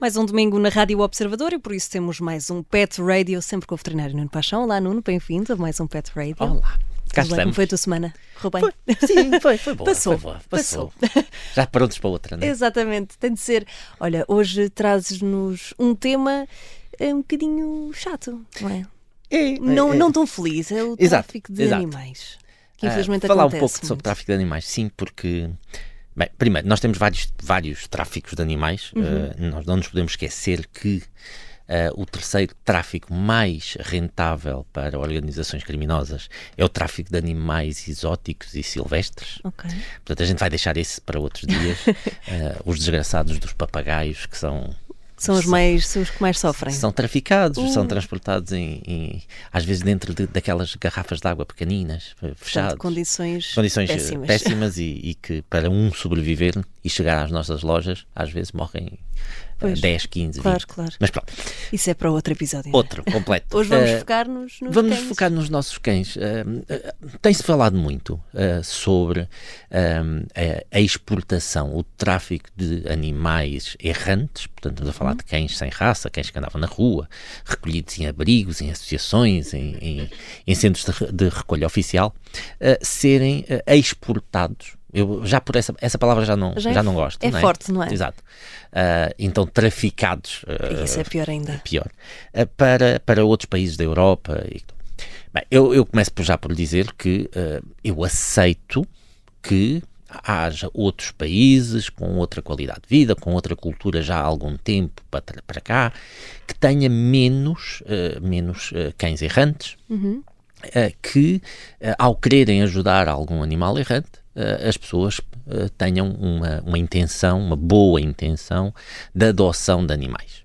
Mais um domingo na Rádio Observador e por isso temos mais um Pet Radio, sempre com o veterinário Nuno Paixão. Olá Nuno, bem-vindo a mais um Pet Radio. Olá. Cá estamos. Como foi a tua semana? Correu bem? Sim, foi boa. Passou. Já prontos para outra, não é? Exatamente, tem de ser. Olha, hoje trazes-nos um tema um bocadinho chato, não é? Não tão feliz, é o tráfico de animais. Que infelizmente falar acontece. Falar um pouco sobre tráfico de animais, sim, porque... Bem, primeiro, nós temos vários tráficos de animais. Nós não nos podemos esquecer que o terceiro tráfico mais rentável para organizações criminosas é o tráfico de animais exóticos e silvestres. Okay. Portanto, a gente vai deixar esse para outros dias. Os desgraçados dos papagaios, que são os que mais sofrem. São traficados, são transportados às vezes dentro daquelas garrafas de água pequeninas, fechadas. Condições péssimas e que para sobreviver e chegar às nossas lojas, às vezes morrem 10, 15, 20. Claro. Mas pronto. Isso é para outro episódio. Outro, completo. Hoje vamos focar-nos nos Vamos cães. Focar nos nossos cães. Tem-se falado muito sobre a exportação, o tráfico de animais errantes, portanto estamos a falar de cães sem raça, cães que andavam na rua, recolhidos em abrigos, em associações, em centros de recolha oficial, serem exportados. Eu já por essa palavra já não gosto. É forte, não é? Exato. Então traficados. Isso é pior ainda. Pior. Para outros países da Europa. Bem, eu começo por dizer que eu aceito que haja outros países com outra qualidade de vida, com outra cultura já há algum tempo para cá, que tenha menos cães errantes, que ao quererem ajudar algum animal errante, as pessoas tenham uma intenção, uma boa intenção da adoção de animais.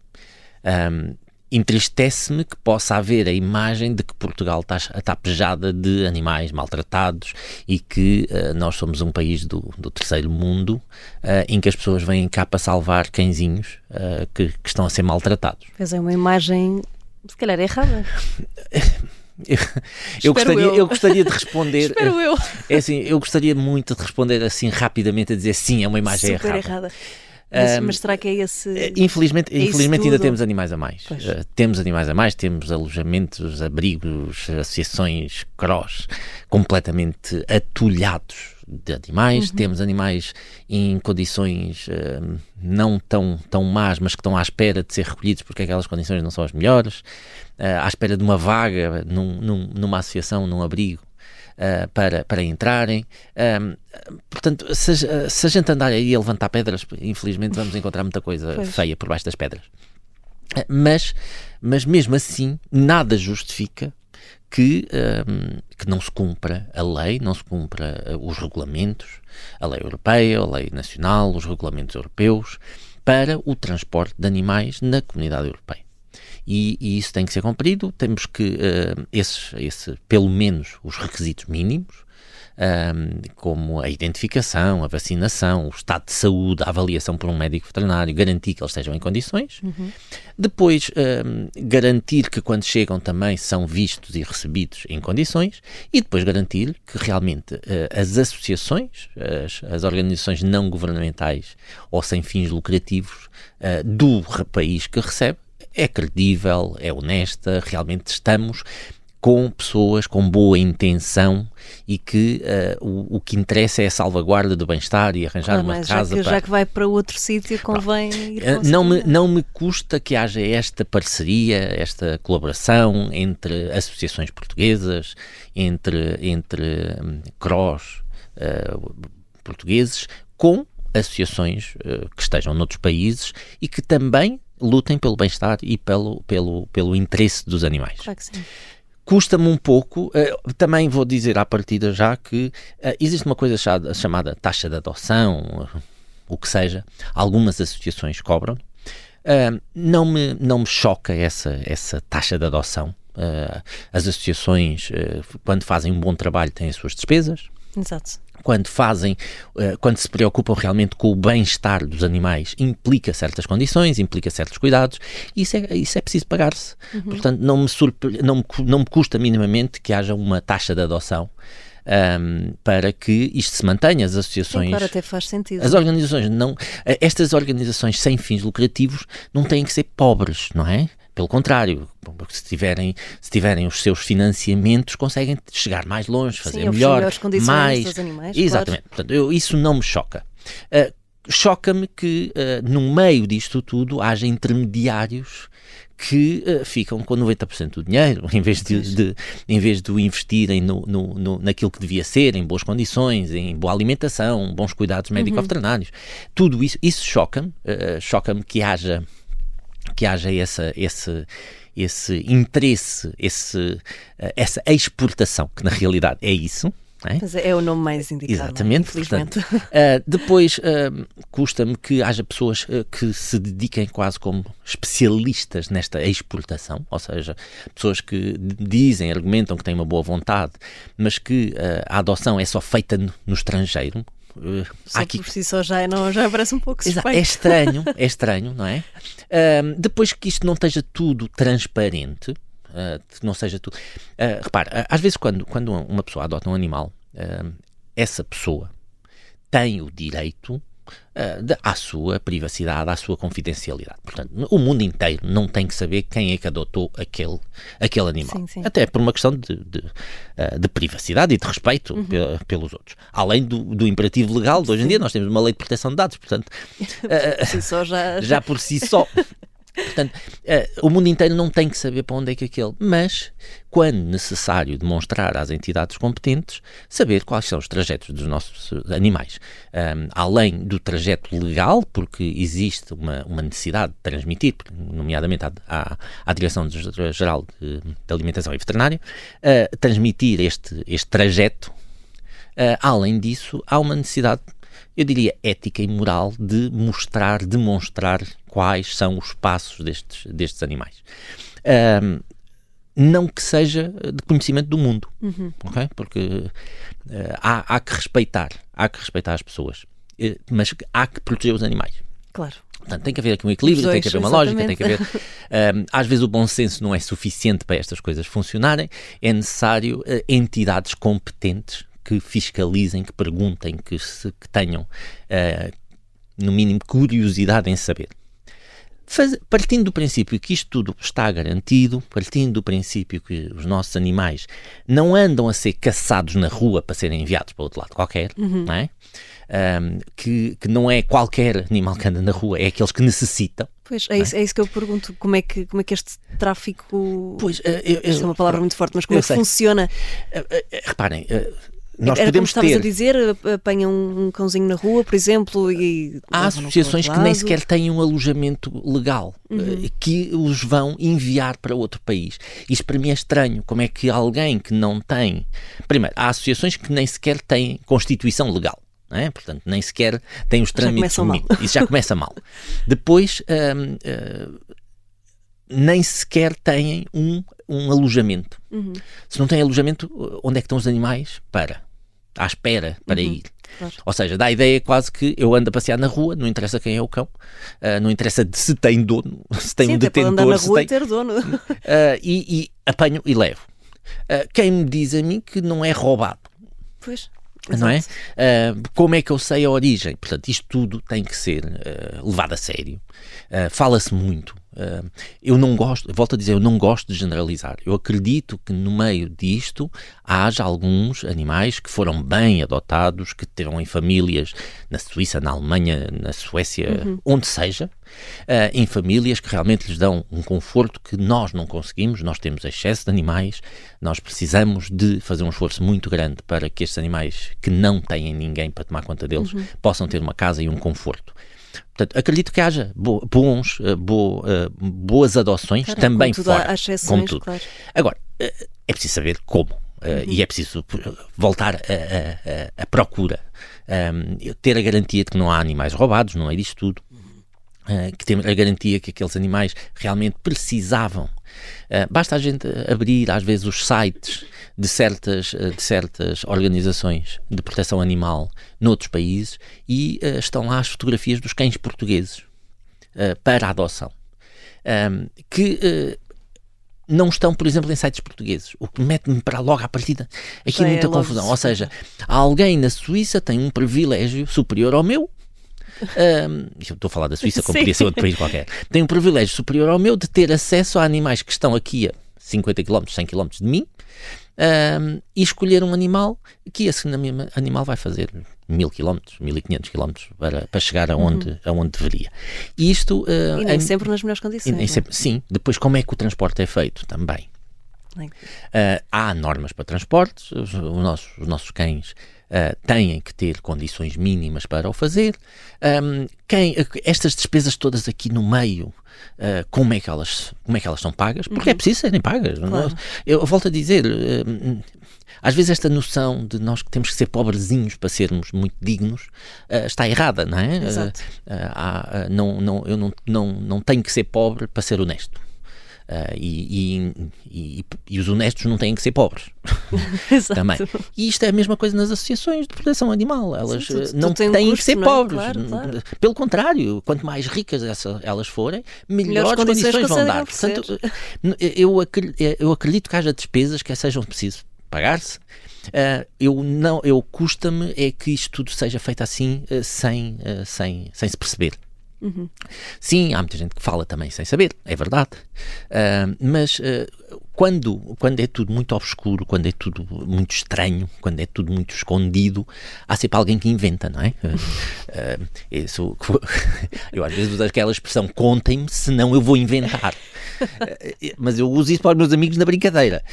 Entristece-me que possa haver a imagem de que Portugal está pejada de animais maltratados e que nós somos um país do terceiro mundo em que as pessoas vêm cá para salvar cãezinhos que estão a ser maltratados. Pois é, uma imagem, se calhar, errada. Eu gostaria de responder. Espero eu. É assim, eu gostaria muito de responder assim rapidamente, a dizer sim, é uma imagem errada. Mas será que é esse? Infelizmente ainda temos animais a mais. Temos animais a mais, temos alojamentos, abrigos, associações cross completamente atulhados de animais, temos animais em condições não tão más, mas que estão à espera de ser recolhidos porque aquelas condições não são as melhores, à espera de uma vaga numa associação, num abrigo, para entrarem. Portanto, se a gente andar aí a levantar pedras, infelizmente vamos encontrar muita coisa feia por baixo das pedras. Mas mesmo assim, nada justifica que não se cumpra a lei, não se cumpra os regulamentos, a lei europeia, a lei nacional, os regulamentos europeus, para o transporte de animais na comunidade europeia. E isso tem que ser cumprido. Temos que, pelo menos, os requisitos mínimos, como a identificação, a vacinação, o estado de saúde, a avaliação por um médico veterinário, garantir que eles estejam em condições. Depois, garantir que quando chegam também são vistos e recebidos em condições. E depois garantir que realmente as associações, as organizações não governamentais ou sem fins lucrativos do país que recebe, é credível, é honesta, realmente estamos com pessoas com boa intenção e que o que interessa é a salvaguarda do bem-estar e arranjar uma casa. Já que vai para outro sítio, convém ir para outro sítio. Não me custa que haja esta parceria, esta colaboração entre associações portuguesas, entre CROS portugueses, com associações que estejam noutros países e que também lutem pelo bem-estar e pelo interesse dos animais. Claro que sim. Custa-me um pouco, também vou dizer à partida já que existe uma coisa chamada taxa de adoção, o que seja, algumas associações cobram. Não me choca essa taxa de adoção. As associações, quando fazem um bom trabalho, têm as suas despesas. Exato. Quando fazem, quando se preocupam realmente com o bem-estar dos animais, implica certas condições, implica certos cuidados, e isso é preciso pagar-se. Uhum. Portanto, não me custa minimamente que haja uma taxa de adoção para que isto se mantenha. As associações... Sim, claro, até faz sentido. As organizações não... Estas organizações sem fins lucrativos não têm que ser pobres, não é? Pelo contrário, porque se tiverem os seus financiamentos, conseguem chegar mais longe, fazer melhor, melhores condições aos animais. Exatamente. Claro. Portanto, isso não me choca. Choca-me que no meio disto tudo haja intermediários que ficam com 90% do dinheiro, em vez de investirem naquilo que devia ser, em boas condições, em boa alimentação, bons cuidados médico-veterinários. Uhum. Tudo isso choca-me. Choca-me que haja esse interesse, essa exportação, que na realidade é isso. Não é? Mas é o nome mais indicado. Exatamente. Infelizmente. Portanto, depois custa-me que haja pessoas que se dediquem quase como especialistas nesta exportação, ou seja, pessoas que dizem, argumentam que têm uma boa vontade, mas que a adoção é só feita no estrangeiro. Só aqui... por si só já parece um pouco suspeito. Exato. É estranho, não é? Depois que isto não esteja tudo transparente, não seja tudo... repare, às vezes quando uma pessoa adota um animal, essa pessoa tem o direito à sua privacidade, à sua confidencialidade. Portanto, o mundo inteiro não tem que saber quem é que adotou aquele animal. Sim, sim. Até por uma questão de privacidade e de respeito pelos outros. Além do imperativo legal de hoje em dia, nós temos uma lei de proteção de dados, portanto... Já por si só... Portanto, o mundo inteiro não tem que saber para onde é que aquele, mas quando necessário demonstrar às entidades competentes, saber quais são os trajetos dos nossos animais. Além do trajeto legal, porque existe uma necessidade de transmitir, nomeadamente à Direção-Geral de Alimentação e Veterinária, transmitir este trajeto. Além disso, há uma necessidade, eu diria, ética e moral de demonstrar quais são os passos destes animais. Não que seja de conhecimento do mundo, okay? Porque há que respeitar as pessoas, mas há que proteger os animais. Claro. Portanto, tem que haver aqui um equilíbrio, tem que haver uma lógica, tem que haver... às vezes o bom senso não é suficiente para estas coisas funcionarem, é necessário entidades competentes que fiscalizem, que perguntem, que tenham, no mínimo, curiosidade em saber. Partindo do princípio que isto tudo está garantido, partindo do princípio que os nossos animais não andam a ser caçados na rua para serem enviados para outro lado qualquer, não é? Que não é qualquer animal que anda na rua, é aqueles que necessitam. Pois, é isso que eu pergunto, como é que este tráfico... Pois, esta é uma palavra muito forte, mas como é que funciona? Reparem... Nós era podemos, como estavas a dizer, apanham um cãozinho na rua, por exemplo, e... Há associações que nem sequer têm um alojamento legal, que os vão enviar para outro país. Isso para mim é estranho. Como é que alguém que não tem... Primeiro, há associações que nem sequer têm constituição legal, não é? Portanto, nem sequer têm os trâmites... Isso já começa mal. Depois, nem sequer têm um alojamento. Se não têm alojamento, onde é que estão os animais? À espera para ir. Claro. Ou seja, dá a ideia quase que eu ando a passear na rua, não interessa quem é o cão, não interessa se tem dono, se tem um detentor, andar na rua e ter dono. E apanho e levo. Quem me diz a mim que não é roubado? Pois. Não é? Como é que eu sei a origem? Portanto, isto tudo tem que ser levado a sério. Fala-se muito. Eu não gosto, volto a dizer, eu não gosto de generalizar. Eu acredito que no meio disto haja alguns animais que foram bem adotados, que tiveram em famílias na Suíça, na Alemanha, na Suécia, onde seja, em famílias que realmente lhes dão um conforto que nós não conseguimos. Nós temos excesso de animais, nós precisamos de fazer um esforço muito grande para que estes animais que não têm ninguém para tomar conta deles possam ter uma casa e um conforto. Portanto, acredito que haja boas adoções, claro, também fora, contudo. Claro. Agora, é preciso saber como e é preciso voltar à procura, ter a garantia de que não há animais roubados, não é disto tudo, que ter a garantia que aqueles animais realmente precisavam Basta a gente abrir às vezes os sites de certas organizações de proteção animal noutros países e estão lá as fotografias dos cães portugueses para adoção, que não estão, por exemplo, em sites portugueses, o que mete-me para logo à partida aqui muita confusão. Ou seja, alguém na Suíça tem um privilégio superior ao meu, eu estou a falar da Suíça como podia ser outro país qualquer, tem um privilégio superior ao meu de ter acesso a animais que estão aqui a 50 km, 100 km de mim, e escolher um animal que esse animal vai fazer 1000 km, 1500 km para chegar aonde deveria. E isto... e nem sempre nas melhores condições. E nem sempre, sim. Depois, como é que o transporte é feito também? Há normas para transportes, os nossos cães têm que ter condições mínimas para o fazer. Estas despesas todas aqui no meio, como é que elas são pagas? Porque é preciso serem pagas. Claro. Eu volto a dizer, às vezes esta noção de nós que temos que ser pobrezinhos para sermos muito dignos está errada, não é? Exato. Eu não tenho que ser pobre para ser honesto. E os honestos não têm que ser pobres. Também. E isto é a mesma coisa nas associações de proteção animal. Elas não têm que ser pobres. Claro. Pelo contrário, quanto mais ricas elas forem, melhores condições vão dar. Portanto, eu acredito que haja despesas que sejam preciso pagar-se. Custa-me é que isto tudo seja feito assim, sem se perceber. Uhum. Sim, há muita gente que fala também sem saber, é verdade, mas quando é tudo muito obscuro, quando é tudo muito estranho, quando é tudo muito escondido, há sempre alguém que inventa, não é? Eu às vezes uso aquela expressão, contem-me, senão eu vou inventar, mas eu uso isso para os meus amigos na brincadeira,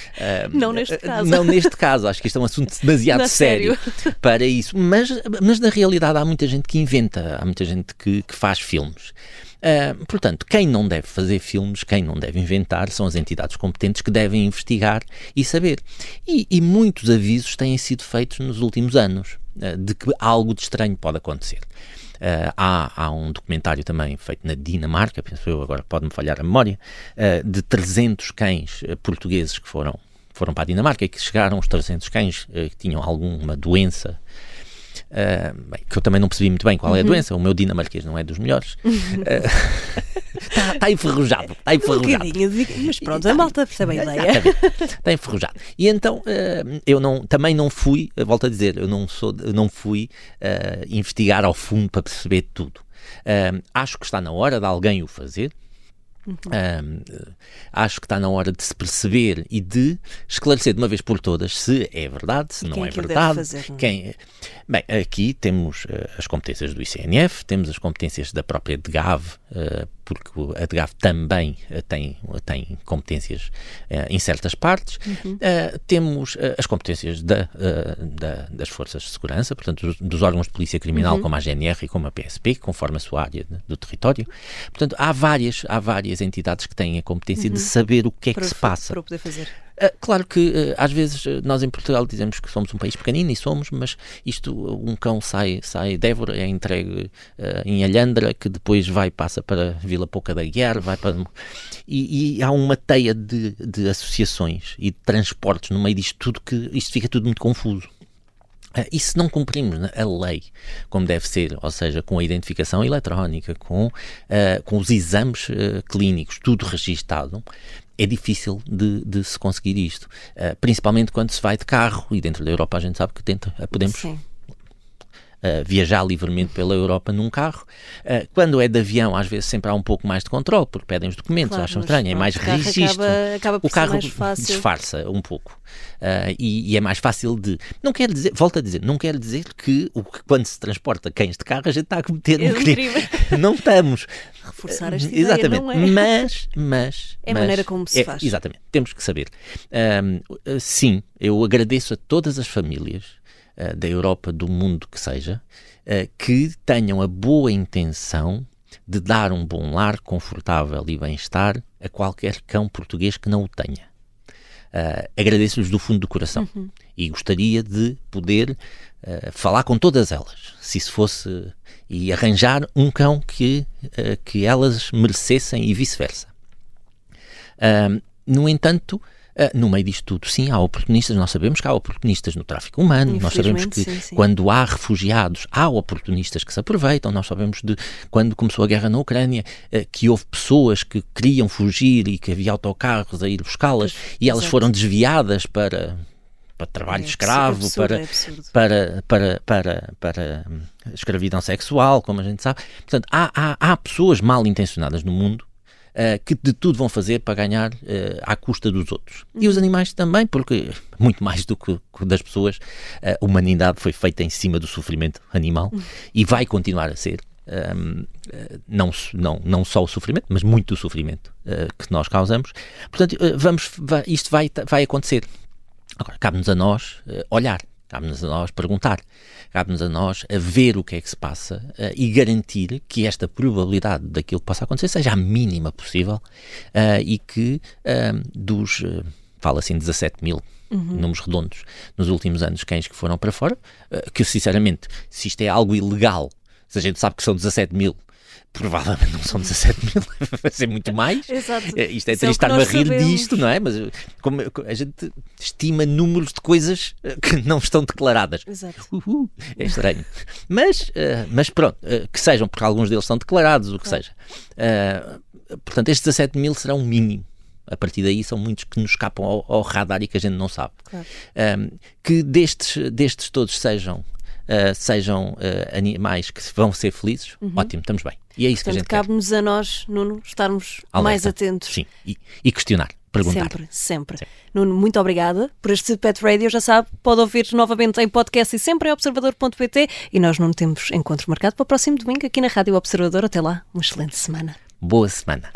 não neste caso, acho que isto é um assunto demasiado sério para isso, mas na realidade há muita gente que inventa, há muita gente que faz filmes. Portanto, quem não deve fazer filmes, quem não deve inventar, são as entidades competentes que devem investigar e saber. E muitos avisos têm sido feitos nos últimos anos de que algo de estranho pode acontecer. Há um documentário também feito na Dinamarca, penso eu, agora pode-me falhar a memória, de 300 cães portugueses que foram para a Dinamarca e que chegaram os 300 cães que tinham alguma doença. Que eu também não percebi muito bem qual é a doença, o meu dinamarquês não é dos melhores. Está enferrujado, está enferrujado. Mas pronto, a malta percebe a ideia. Está enferrujado. E então, eu não fui investigar ao fundo para perceber tudo. Acho que está na hora de alguém o fazer. Acho que está na hora de se perceber e de esclarecer de uma vez por todas se é verdade, se não é verdade. Bem, aqui temos as competências do ICNF, temos as competências da própria DGAV, porque a DGAV também tem competências em certas partes. Temos as competências das forças de segurança, portanto dos órgãos de polícia criminal, como a GNR e como a PSP, conforme a sua área do território. Portanto, há várias entidades que têm a competência de saber o que é que se passa. Para poder fazer. Claro que às vezes nós em Portugal dizemos que somos um país pequenino e somos, mas isto, um cão sai de Évora, é entregue em Alhandra, que depois passa para Vila Pouca da Guerra, e há uma teia de associações e de transportes no meio disto tudo, que isto fica tudo muito confuso. E se não cumprimos a lei como deve ser, ou seja, com a identificação eletrónica, com os exames clínicos, tudo registado, é difícil de se conseguir isto. Principalmente quando se vai de carro, e dentro da Europa a gente sabe que podemos viajar livremente pela Europa num carro. Quando é de avião, às vezes sempre há um pouco mais de controle, porque pedem os documentos, acham estranho, é mais registro. O carro disfarça um pouco. E é mais fácil de... Volto a dizer que quando se transporta cães de carro, a gente está a cometer um crime. Não estamos... Reforçar esta ideia, exatamente. Não é? Mas... É a maneira como se faz. Exatamente. Temos que saber. Sim, eu agradeço a todas as famílias da Europa, do mundo que seja, que tenham a boa intenção de dar um bom lar, confortável e bem-estar a qualquer cão português que não o tenha. Agradeço-lhes do fundo do coração e gostaria de poder falar com todas elas, se isso fosse, e arranjar um cão que elas merecessem e vice-versa. No entanto, no meio disto tudo, sim, há oportunistas, nós sabemos que há oportunistas no tráfico humano, nós sabemos que sim. Quando há refugiados, há oportunistas que se aproveitam, nós sabemos de quando começou a guerra na Ucrânia, que houve pessoas que queriam fugir e que havia autocarros a ir buscá-las e elas foram desviadas para trabalho escravo, para escravidão sexual, como a gente sabe. Portanto, há pessoas mal intencionadas no mundo que de tudo vão fazer para ganhar à custa dos outros. E os animais também, porque muito mais do que das pessoas, a humanidade foi feita em cima do sofrimento animal e vai continuar a ser. Não só o sofrimento, mas muito do sofrimento que nós causamos. Portanto, isto vai acontecer. Agora, cabe-nos a nós olhar, cabe-nos a nós perguntar, cabe-nos a nós a ver o que é que se passa e garantir que esta probabilidade daquilo que possa acontecer seja a mínima possível e que dos, fala assim, 17 mil números redondos nos últimos anos, cães que foram para fora, que sinceramente, se isto é algo ilegal, se a gente sabe que são 17 mil, provavelmente não são 17 mil, vai ser muito mais. Exato. Isto é triste estar-me a rir disto, não é? Mas como a gente estima números de coisas que não estão declaradas. Exato. É estranho. Mas pronto, que sejam, porque alguns deles são declarados, o que seja. Portanto, estes 17 mil serão um mínimo. A partir daí são muitos que nos escapam ao radar e que a gente não sabe. Claro. Que destes todos sejam animais que vão ser felizes, ótimo, estamos bem. E é isso. Portanto, que a gente cabe-nos a nós, Nuno, estarmos mais atentos. Sim, e questionar, perguntar. Sempre. Nuno, muito obrigada por este Pet Radio. Já sabe, pode ouvir novamente em podcast e sempre em observador.pt. E nós não temos encontro marcado para o próximo domingo aqui na Rádio Observador. Até lá, uma excelente semana. Boa semana.